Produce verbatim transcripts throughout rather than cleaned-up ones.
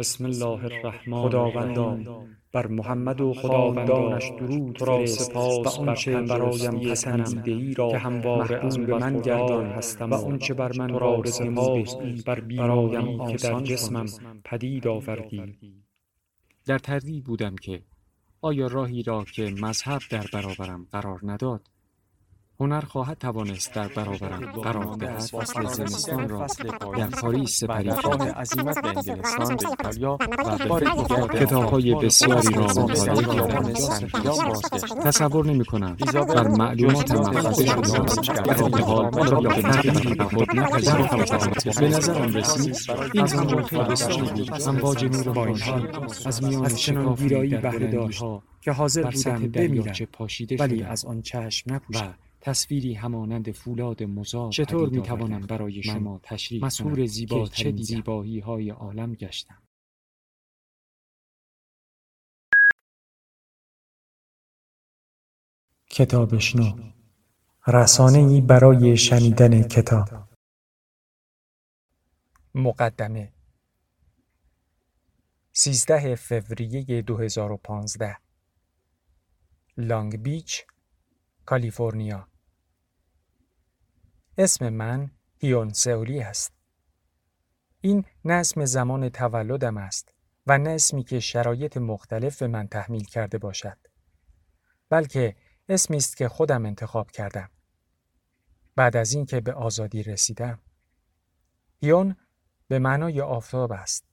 بسم الله الرحمن. خداوندان بر محمد و خداوندانش درود فرست و آنچه برایم پسنده‌ای را که همواره از من گردان هستم و آنچه بر من وارد ماست بر بیماریم که در جسمم پدید آوردی. در تردید بودم که آیا راهی را که مذهب در برابرم قرار نداد هنر خواهد توانست در برابرم قرار دهد. فصل زمستان را در پاریس سپری کرد. عزیمت به انگلستان به ایتالیا و بار دیگر کتاب‌های بسیاری را مطالعه کردم. تصور نمی‌کنم بر معلومات محفوظ شده در این حال را به تقریبی به خود نکردم. به نظرم رسید این زمان خیلی بسیاری بود. امواج نور و بانشان از میان شکافی در بلندی‌ها که حاضر بودم بمیرم ولی از آن چشم نپوشیدم. تصویری همانند فولاد مزار. چطور می توانم برای شما تشریح مسحور زیباترین زیبایی های عالم گشتم. کتابشنو، رسانه‌ای برای شنیدن کتاب. مقدمه. سیزده فوریه دو هزار و پانزده، لانگ بیچ، کالیفرنیا. اسم من هیونسئو لی است. این نه اسم زمان تولدم است و نه اسمی که شرایط مختلف به من تحمیل کرده باشد، بلکه اسمی است که خودم انتخاب کردم بعد از این که به آزادی رسیدم. هیون به معنای آفتاب است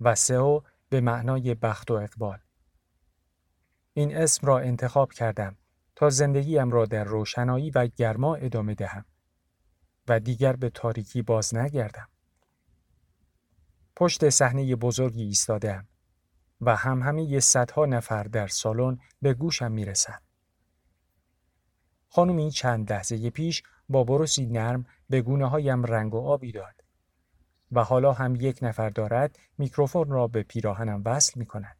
و سئو به معنای بخت و اقبال. این اسم را انتخاب کردم تا زندگیم را در روشنایی و گرما ادامه دهم و دیگر به تاریکی باز نگردم. پشت صحنه بزرگی ایستاده‌ام و همهمه صدها نفر در سالن به گوشم میرسد. خانمی چند لحظه پیش با بروسی نرم به گونه‌هایم رنگ و آبی داد و حالا هم یک نفر دارد میکروفون را به پیراهنم وصل می‌کند.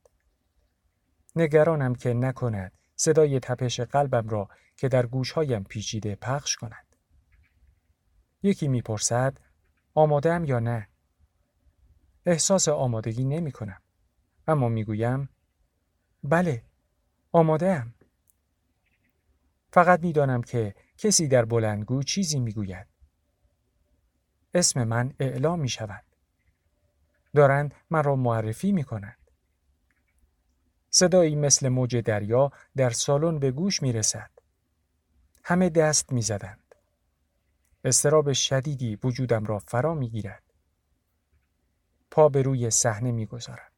نگرانم که نکند صدای تپش قلبم را که در گوش‌هایم پیچیده پخش کند. یکی میپرسد آماده‌ام یا نه؟ احساس آمادگی نمی‌کنم، اما میگویم بله، آماده‌ام. فقط میدانم که کسی در بلندگو چیزی میگوید. اسم من اعلام میشود. دارند من را معرفی میکنند. صدایی مثل موج دریا در سالن به گوش میرسد. همه دست میزدند. اضطراب شدیدی وجودم را فرا میگیرد. پا به روی صحنه میگذارم.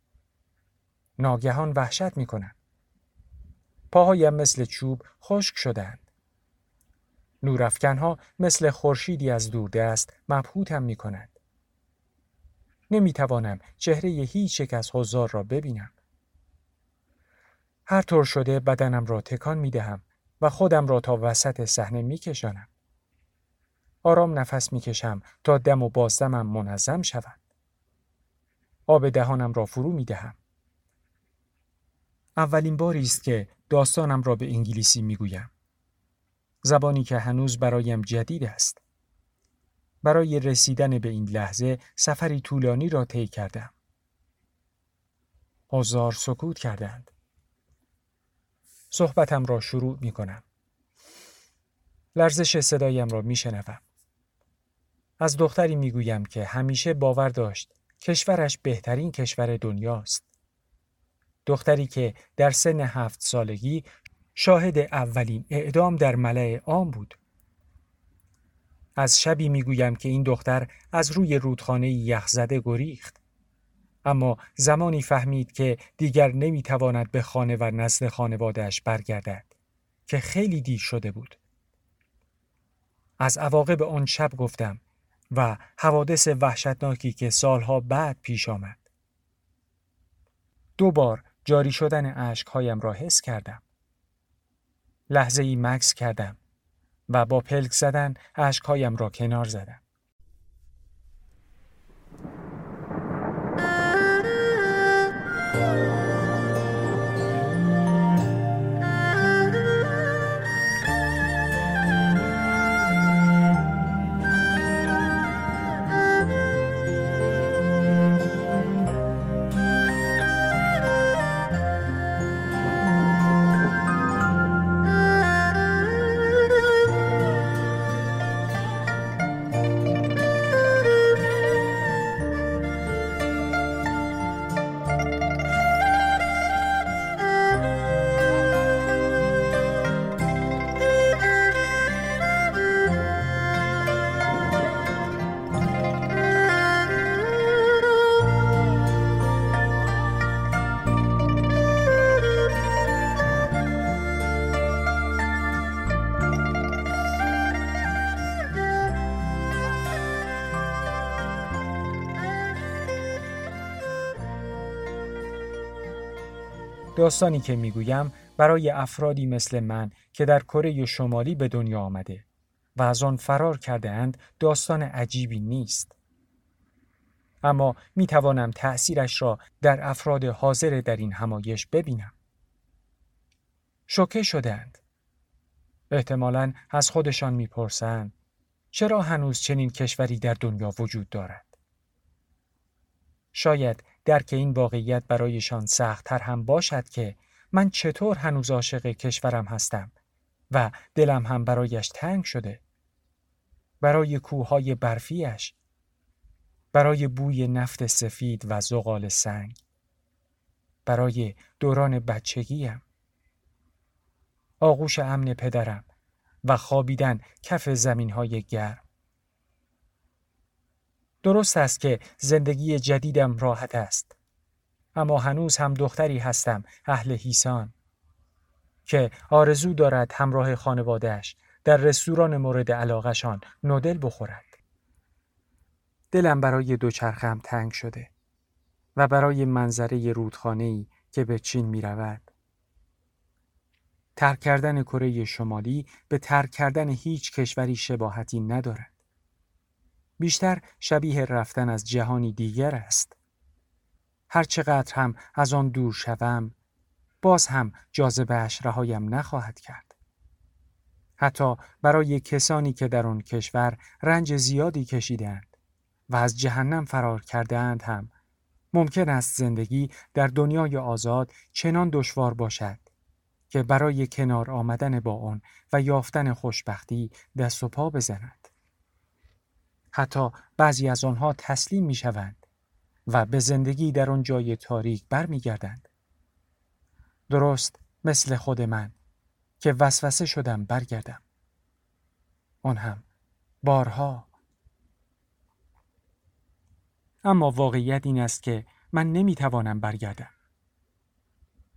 ناگهان وحشت میکنم. پاهایم مثل چوب خشک شدند. نورافکن‌ها مثل خورشیدی از دوردست مبهوتم میکنند. نمیتوانم چهره هیچ یک از حضار را ببینم. هر طور شده بدنم را تکان میدهم و خودم را تا وسط صحنه میکشانم. آرام نفس میکشم تا دم و بازدمم منظم شود. آب دهانم را فرو میدهم. اولین باری است که داستانم را به انگلیسی میگویم. زبانی که هنوز برایم جدید است. برای رسیدن به این لحظه سفری طولانی را طی کردم. حضار سکوت کردند. صحبتم را شروع میکنم. لرزش صدایم را میشنوم. از دختری میگویم که همیشه باور داشت کشورش بهترین کشور دنیاست. دختری که در سن هفت سالگی شاهد اولین اعدام در ملأ عام بود. از شبی میگویم که این دختر از روی رودخانه یخزده گریخت. اما زمانی فهمید که دیگر نمیتواند به خانه و نزد خانواده‌اش برگردد که خیلی دیر شده بود. از عواقب آن شب گفتم و حوادث وحشتناکی که سالها بعد پیش آمد. دو بار جاری شدن اشک‌هایم را حس کردم. لحظه‌ای مکث کردم و با پلک زدن اشک‌هایم را کنار زدم. داستانی که میگویم برای افرادی مثل من که در کره شمالی به دنیا آمده و از آن فرار کرده اند داستان عجیبی نیست. اما می توانم تأثیرش را در افراد حاضر در این همایش ببینم. شوکه شدند. احتمالاً از خودشان می پرسند چرا هنوز چنین کشوری در دنیا وجود دارد؟ شاید درک این واقعیت برایشان سخت‌تر هم باشد که من چطور هنوز عاشق کشورم هستم و دلم هم برایش تنگ شده. برای کوههای برفیش، برای بوی نفت سفید و زغال سنگ، برای دوران بچگیم، آغوش امن پدرم و خوابیدن کف زمین‌های گرم. درست است که زندگی جدیدم راحت است، اما هنوز هم دختری هستم اهل هیسان که آرزو دارد همراه خانواده‌اش در رستوران مورد علاقه‌شان نودل بخورد. دلم برای دوچرخه‌ام تنگ شده و برای منظره رودخانه‌ای که به چین می‌رود. ترک کردن کره شمالی به ترک کردن هیچ کشوری شباهتی ندارد. بیشتر شبیه رفتن از جهانی دیگر است. هر چقدر هم از آن دور شوم، باز هم جاذبه‌اش رهایم نخواهد کرد. حتی برای کسانی که در آن کشور رنج زیادی کشیدند و از جهنم فرار کردند هم، ممکن است زندگی در دنیای آزاد چنان دشوار باشد که برای کنار آمدن با آن و یافتن خوشبختی دست و پا بزنند. حتی بعضی از آنها تسلیم می شوند و به زندگی در آن جای تاریک بر می گردند. درست مثل خود من که وسوسه شدم برگردم. آن هم بارها. اما واقعیت این است که من نمی توانم برگردم.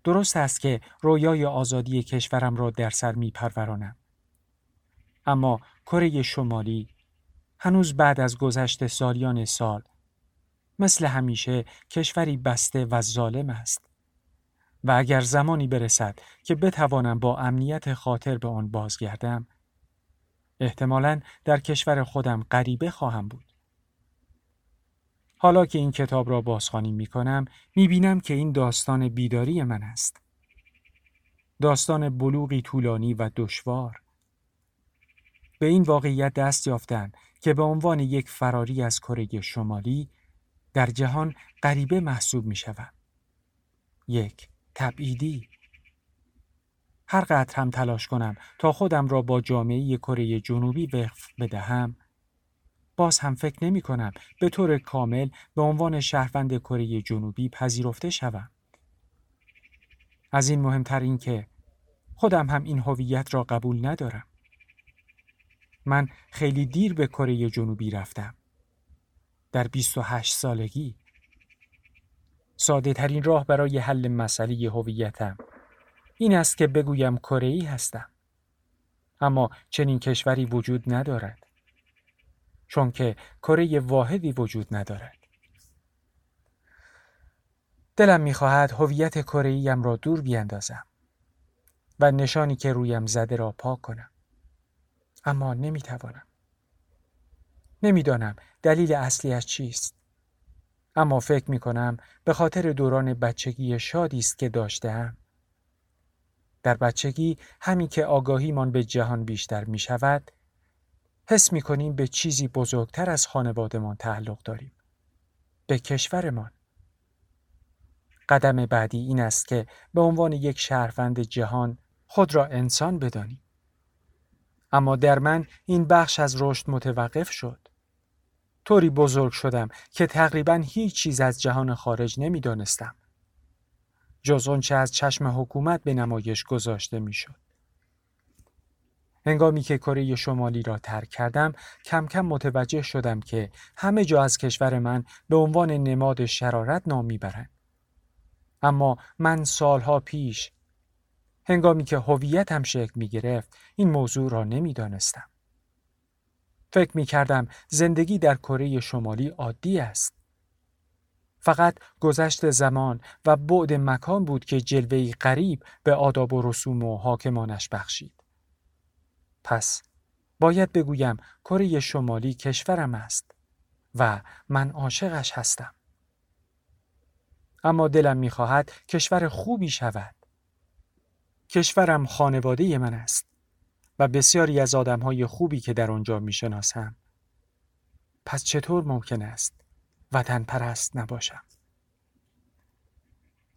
درست است که رویای آزادی کشورم را در سر می پرورانم. اما کره شمالی هنوز بعد از گذشت سالیان سال مثل همیشه کشوری بسته و ظالم است و اگر زمانی برسد که بتوانم با امنیت خاطر به آن بازگردم، احتمالاً در کشور خودم غریبه خواهم بود. حالا که این کتاب را بازخوانی می کنم می بینم که این داستان بیداری من است. داستان بلوغی طولانی و دشوار. به این واقعیت دست یافتن که به عنوان یک فراری از کره شمالی در جهان غریبه محسوب می شوم. یک تبعیدی. هر قدر هم تلاش کنم تا خودم را با جامعه کره جنوبی وقف بدهم، باز هم فکر نمی کنم به طور کامل به عنوان شهروند کره جنوبی پذیرفته شوم. از این مهمتر این که خودم هم این هویت را قبول ندارم. من خیلی دیر به کره جنوبی رفتم. در بیست و هشت سالگی. ساده ترین راه برای حل مسئله هویتم این است که بگویم کره‌ای هستم. اما چنین کشوری وجود ندارد. چون که کره واحدی وجود ندارد. دلم می‌خواهد هویت کره‌ایم را دور بیاندازم و نشانی که رویم زده را پاک کنم. اما نمی‌توانم. نمی‌دانم دلیل اصلیش چیست. اما فکر می‌کنم به خاطر دوران بچگی شادی است که داشتم. در بچگی همین که آگاهیمان به جهان بیشتر می‌شود، حس می‌کنیم به چیزی بزرگتر از خانواده‌مان تعلق داریم. به کشورمان. قدم بعدی این است که به عنوان یک شهروند جهان خود را انسان بدانیم. اما در من این بخش از رشد متوقف شد. طوری بزرگ شدم که تقریباً هیچ چیز از جهان خارج نمی‌دانستم. جز آنچه از چشم حکومت به نمایش گذاشته می‌شد. هنگامی که کره شمالی را ترک کردم، کم کم متوجه شدم که همه جا از کشور من به عنوان نماد شرارت نام میبرند. اما من سالها پیش، هنگامی که هویتم شکل میگرفت، این موضوع را نمیدانستم. فکر میکردم زندگی در کره شمالی عادی است. فقط گذشت زمان و بعد مکان بود که جلوه‌ای غریب به آداب و رسوم و حاکمانش بخشید. پس باید بگویم کره شمالی کشورم است و من عاشقش هستم. اما دلم می‌خواهد کشور خوبی شود. کشورم خانواده من است و بسیاری از آدم‌های خوبی که در آنجا می‌شناسم. پس چطور ممکن است وطن پرست نباشم؟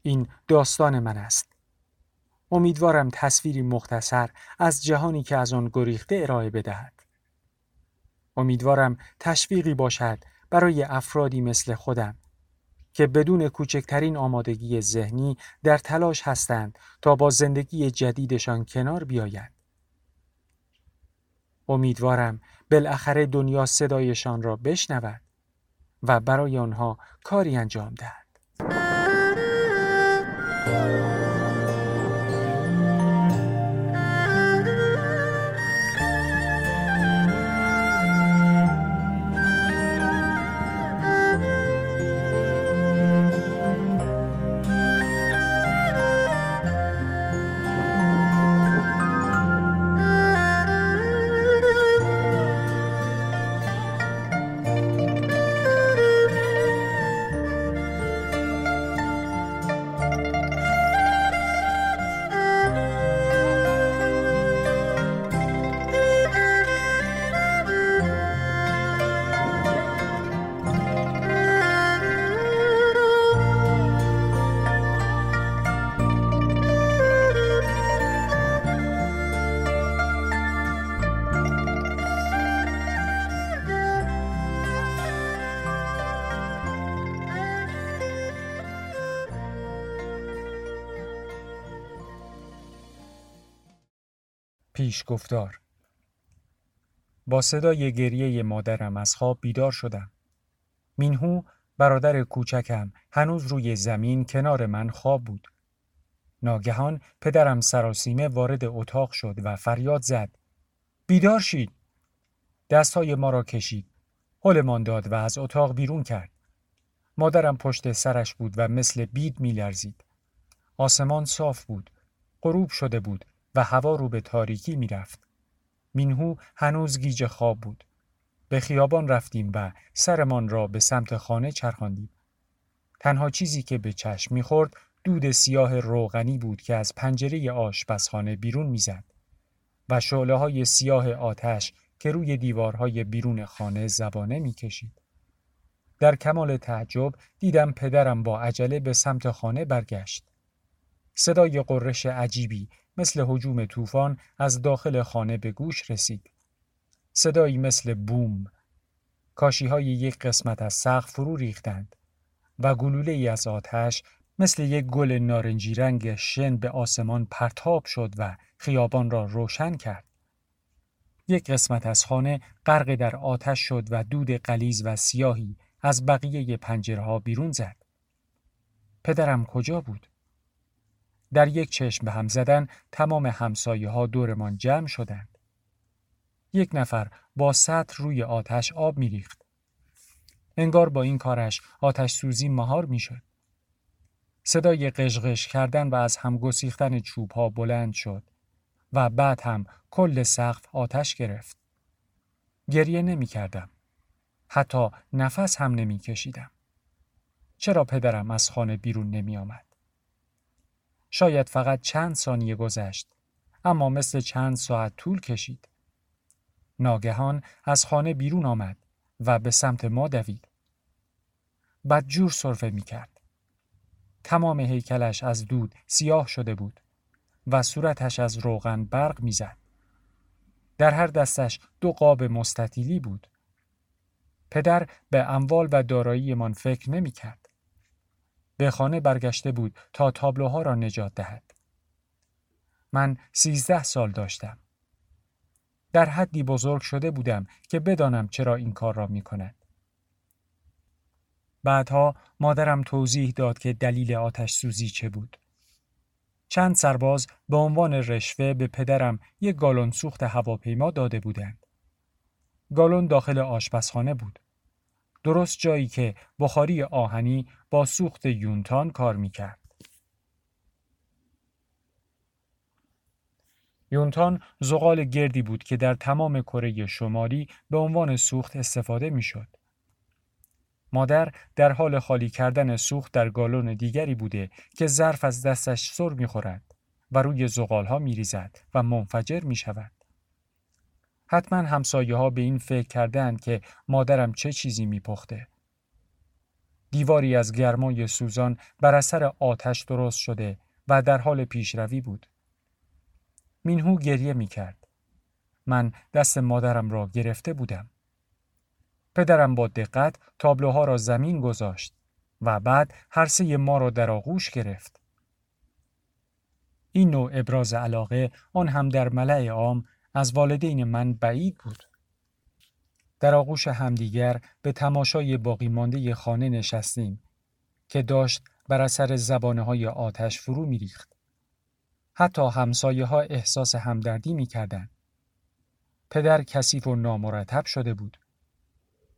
این داستان من است. امیدوارم تصویری مختصر از جهانی که از آن گریخته ارائه بدهد. امیدوارم تشویقی باشد برای افرادی مثل خودم که بدون کوچکترین آمادگی ذهنی در تلاش هستند تا با زندگی جدیدشان کنار بیایند. امیدوارم بالاخره دنیا صدایشان را بشنود و برای آنها کاری انجام دهد. پیشگفتار. با صدای گریه مادرم از خواب بیدار شدم. مینهو برادر کوچکم هنوز روی زمین کنار من خواب بود. ناگهان پدرم سراسیمه وارد اتاق شد و فریاد زد: بیدار شید! دستهای ما را کشید، هلمان داد و از اتاق بیرون کرد. مادرم پشت سرش بود و مثل بید می لرزید. آسمان صاف بود، غروب شده بود و هوا رو به تاریکی می رفت. مینهو هنوز گیج خواب بود. به خیابان رفتیم و سرمان را به سمت خانه چرخاندیم. تنها چیزی که به چشم می خورد دود سیاه روغنی بود که از پنجره آشپزخانه بیرون می زد و شعله های سیاه آتش که روی دیوارهای بیرون خانه زبانه می کشید. در کمال تعجب دیدم پدرم با عجله به سمت خانه برگشت. صدای قرش عجیبی مثل هجوم طوفان از داخل خانه به گوش رسید. صدایی مثل بوم. کاشی‌های یک قسمت از سقف فرو ریختند و گلوله‌ای از آتش مثل یک گل نارنجی رنگ شن به آسمان پرتاب شد و خیابان را روشن کرد. یک قسمت از خانه غرق در آتش شد و دود غلیظ و سیاهی از بقیه پنجره‌ها بیرون زد. پدرم کجا بود؟ در یک چشم به هم زدن تمام همسایه‌ها دورمان جمع شدند. یک نفر با سطل روی آتش آب می‌ریخت. انگار با این کارش آتش سوزی مهار می‌شد. صدای قشقش کردن و از هم گسیختن چوب‌ها بلند شد و بعد هم کل سقف آتش گرفت. گریه نمی‌کردم. حتی نفس هم نمی‌کشیدم. چرا پدرم از خانه بیرون نمی‌آمد؟ شاید فقط چند ثانیه گذشت، اما مثل چند ساعت طول کشید. ناگهان از خانه بیرون آمد و به سمت ما دوید. بدجور سرفه می کرد. تمام هیکلش از دود سیاه شده بود و صورتش از روغن برق می زد. در هر دستش دو قاب مستطیلی بود. پدر به اموال و دارایی من فکر نمی کرد. به خانه برگشته بود تا تابلوها را نجات دهد. من سیزده سال داشتم. در حدی بزرگ شده بودم که بدانم چرا این کار را می کند. بعدها مادرم توضیح داد که دلیل آتش سوزی چه بود. چند سرباز به عنوان رشوه به پدرم یک گالون سوخت هواپیما داده بودند. گالون داخل آشپزخانه بود. درست جایی که بخاری آهنی با سوخت یونتان کار میکرد. یونتان زغال گردی بود که در تمام کره شمالی به عنوان سوخت استفاده میشد. مادر در حال خالی کردن سوخت در گالون دیگری بوده که ظرف از دستش سر میخورد و روی زغالها میریزد و منفجر میشود. حتما همسایه ها به این فکر کردند که مادرم چه چیزی میپخته. دیواری از گرمای سوزان بر اثر آتش درست شده و در حال پیشروی بود. مینهو گریه میکرد. من دست مادرم را گرفته بودم. پدرم با دقت تابلوها را زمین گذاشت و بعد هر سه ما را در آغوش گرفت. این نوع ابراز علاقه، آن هم در ملأ عام، از والدین من بعید بود. در آغوش همدیگر به تماشای باقی مانده خانه نشستیم که داشت بر اثر زبانه‌های آتش فرو می‌ریخت. حتی همسایه‌ها احساس همدردی می‌کردند. پدر کثیف و نامرتب شده بود.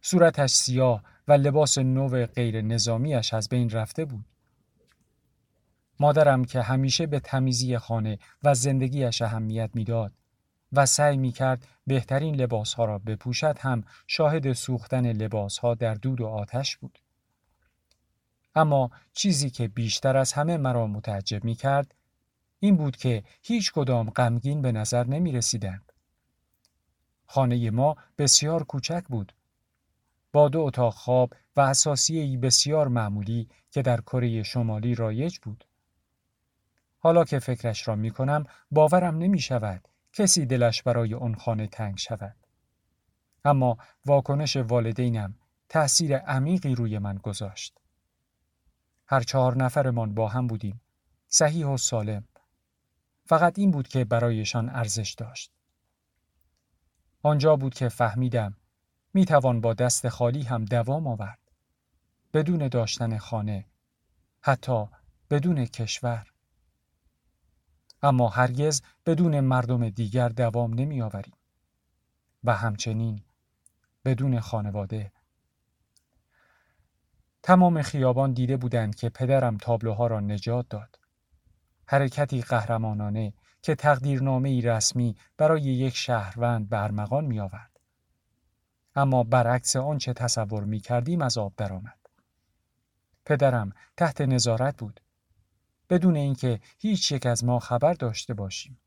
صورتش سیاه و لباس نو غیر نظامیش از بین رفته بود. مادرم که همیشه به تمیزی خانه و زندگیش اهمیت می‌داد و سعی می‌کرد بهترین لباس‌ها را بپوشد، هم شاهد سوختن لباس‌ها در دود و آتش بود. اما چیزی که بیشتر از همه مرا متعجب می‌کرد این بود که هیچ کدام غمگین به نظر نمی‌رسیدند. خانه ما بسیار کوچک بود، با دو اتاق خواب و اساسیه‌ای بسیار معمولی که در کره شمالی رایج بود. حالا که فکرش را می‌کنم باورم نمی‌شود کسی دلش برای اون خانه تنگ شود. اما واکنش والدینم تأثیر عمیقی روی من گذاشت. هر چهار نفرمان با هم بودیم، صحیح و سالم. فقط این بود که برایشان ارزش داشت. آنجا بود که فهمیدم میتوان با دست خالی هم دوام آورد. بدون داشتن خانه، حتی بدون کشور. اما هرگز بدون مردم دیگر دوام نمی آوریم و همچنین بدون خانواده. تمام خیابان دیده بودند که پدرم تابلوها را نجات داد. حرکتی قهرمانانه که تقدیرنامه‌ای رسمی برای یک شهروند به ارمغان می آورد. اما برعکس آن چه تصور می کردیم از آب درآمد. پدرم تحت نظارت بود، بدون اینکه هیچ یک از ما خبر داشته باشیم.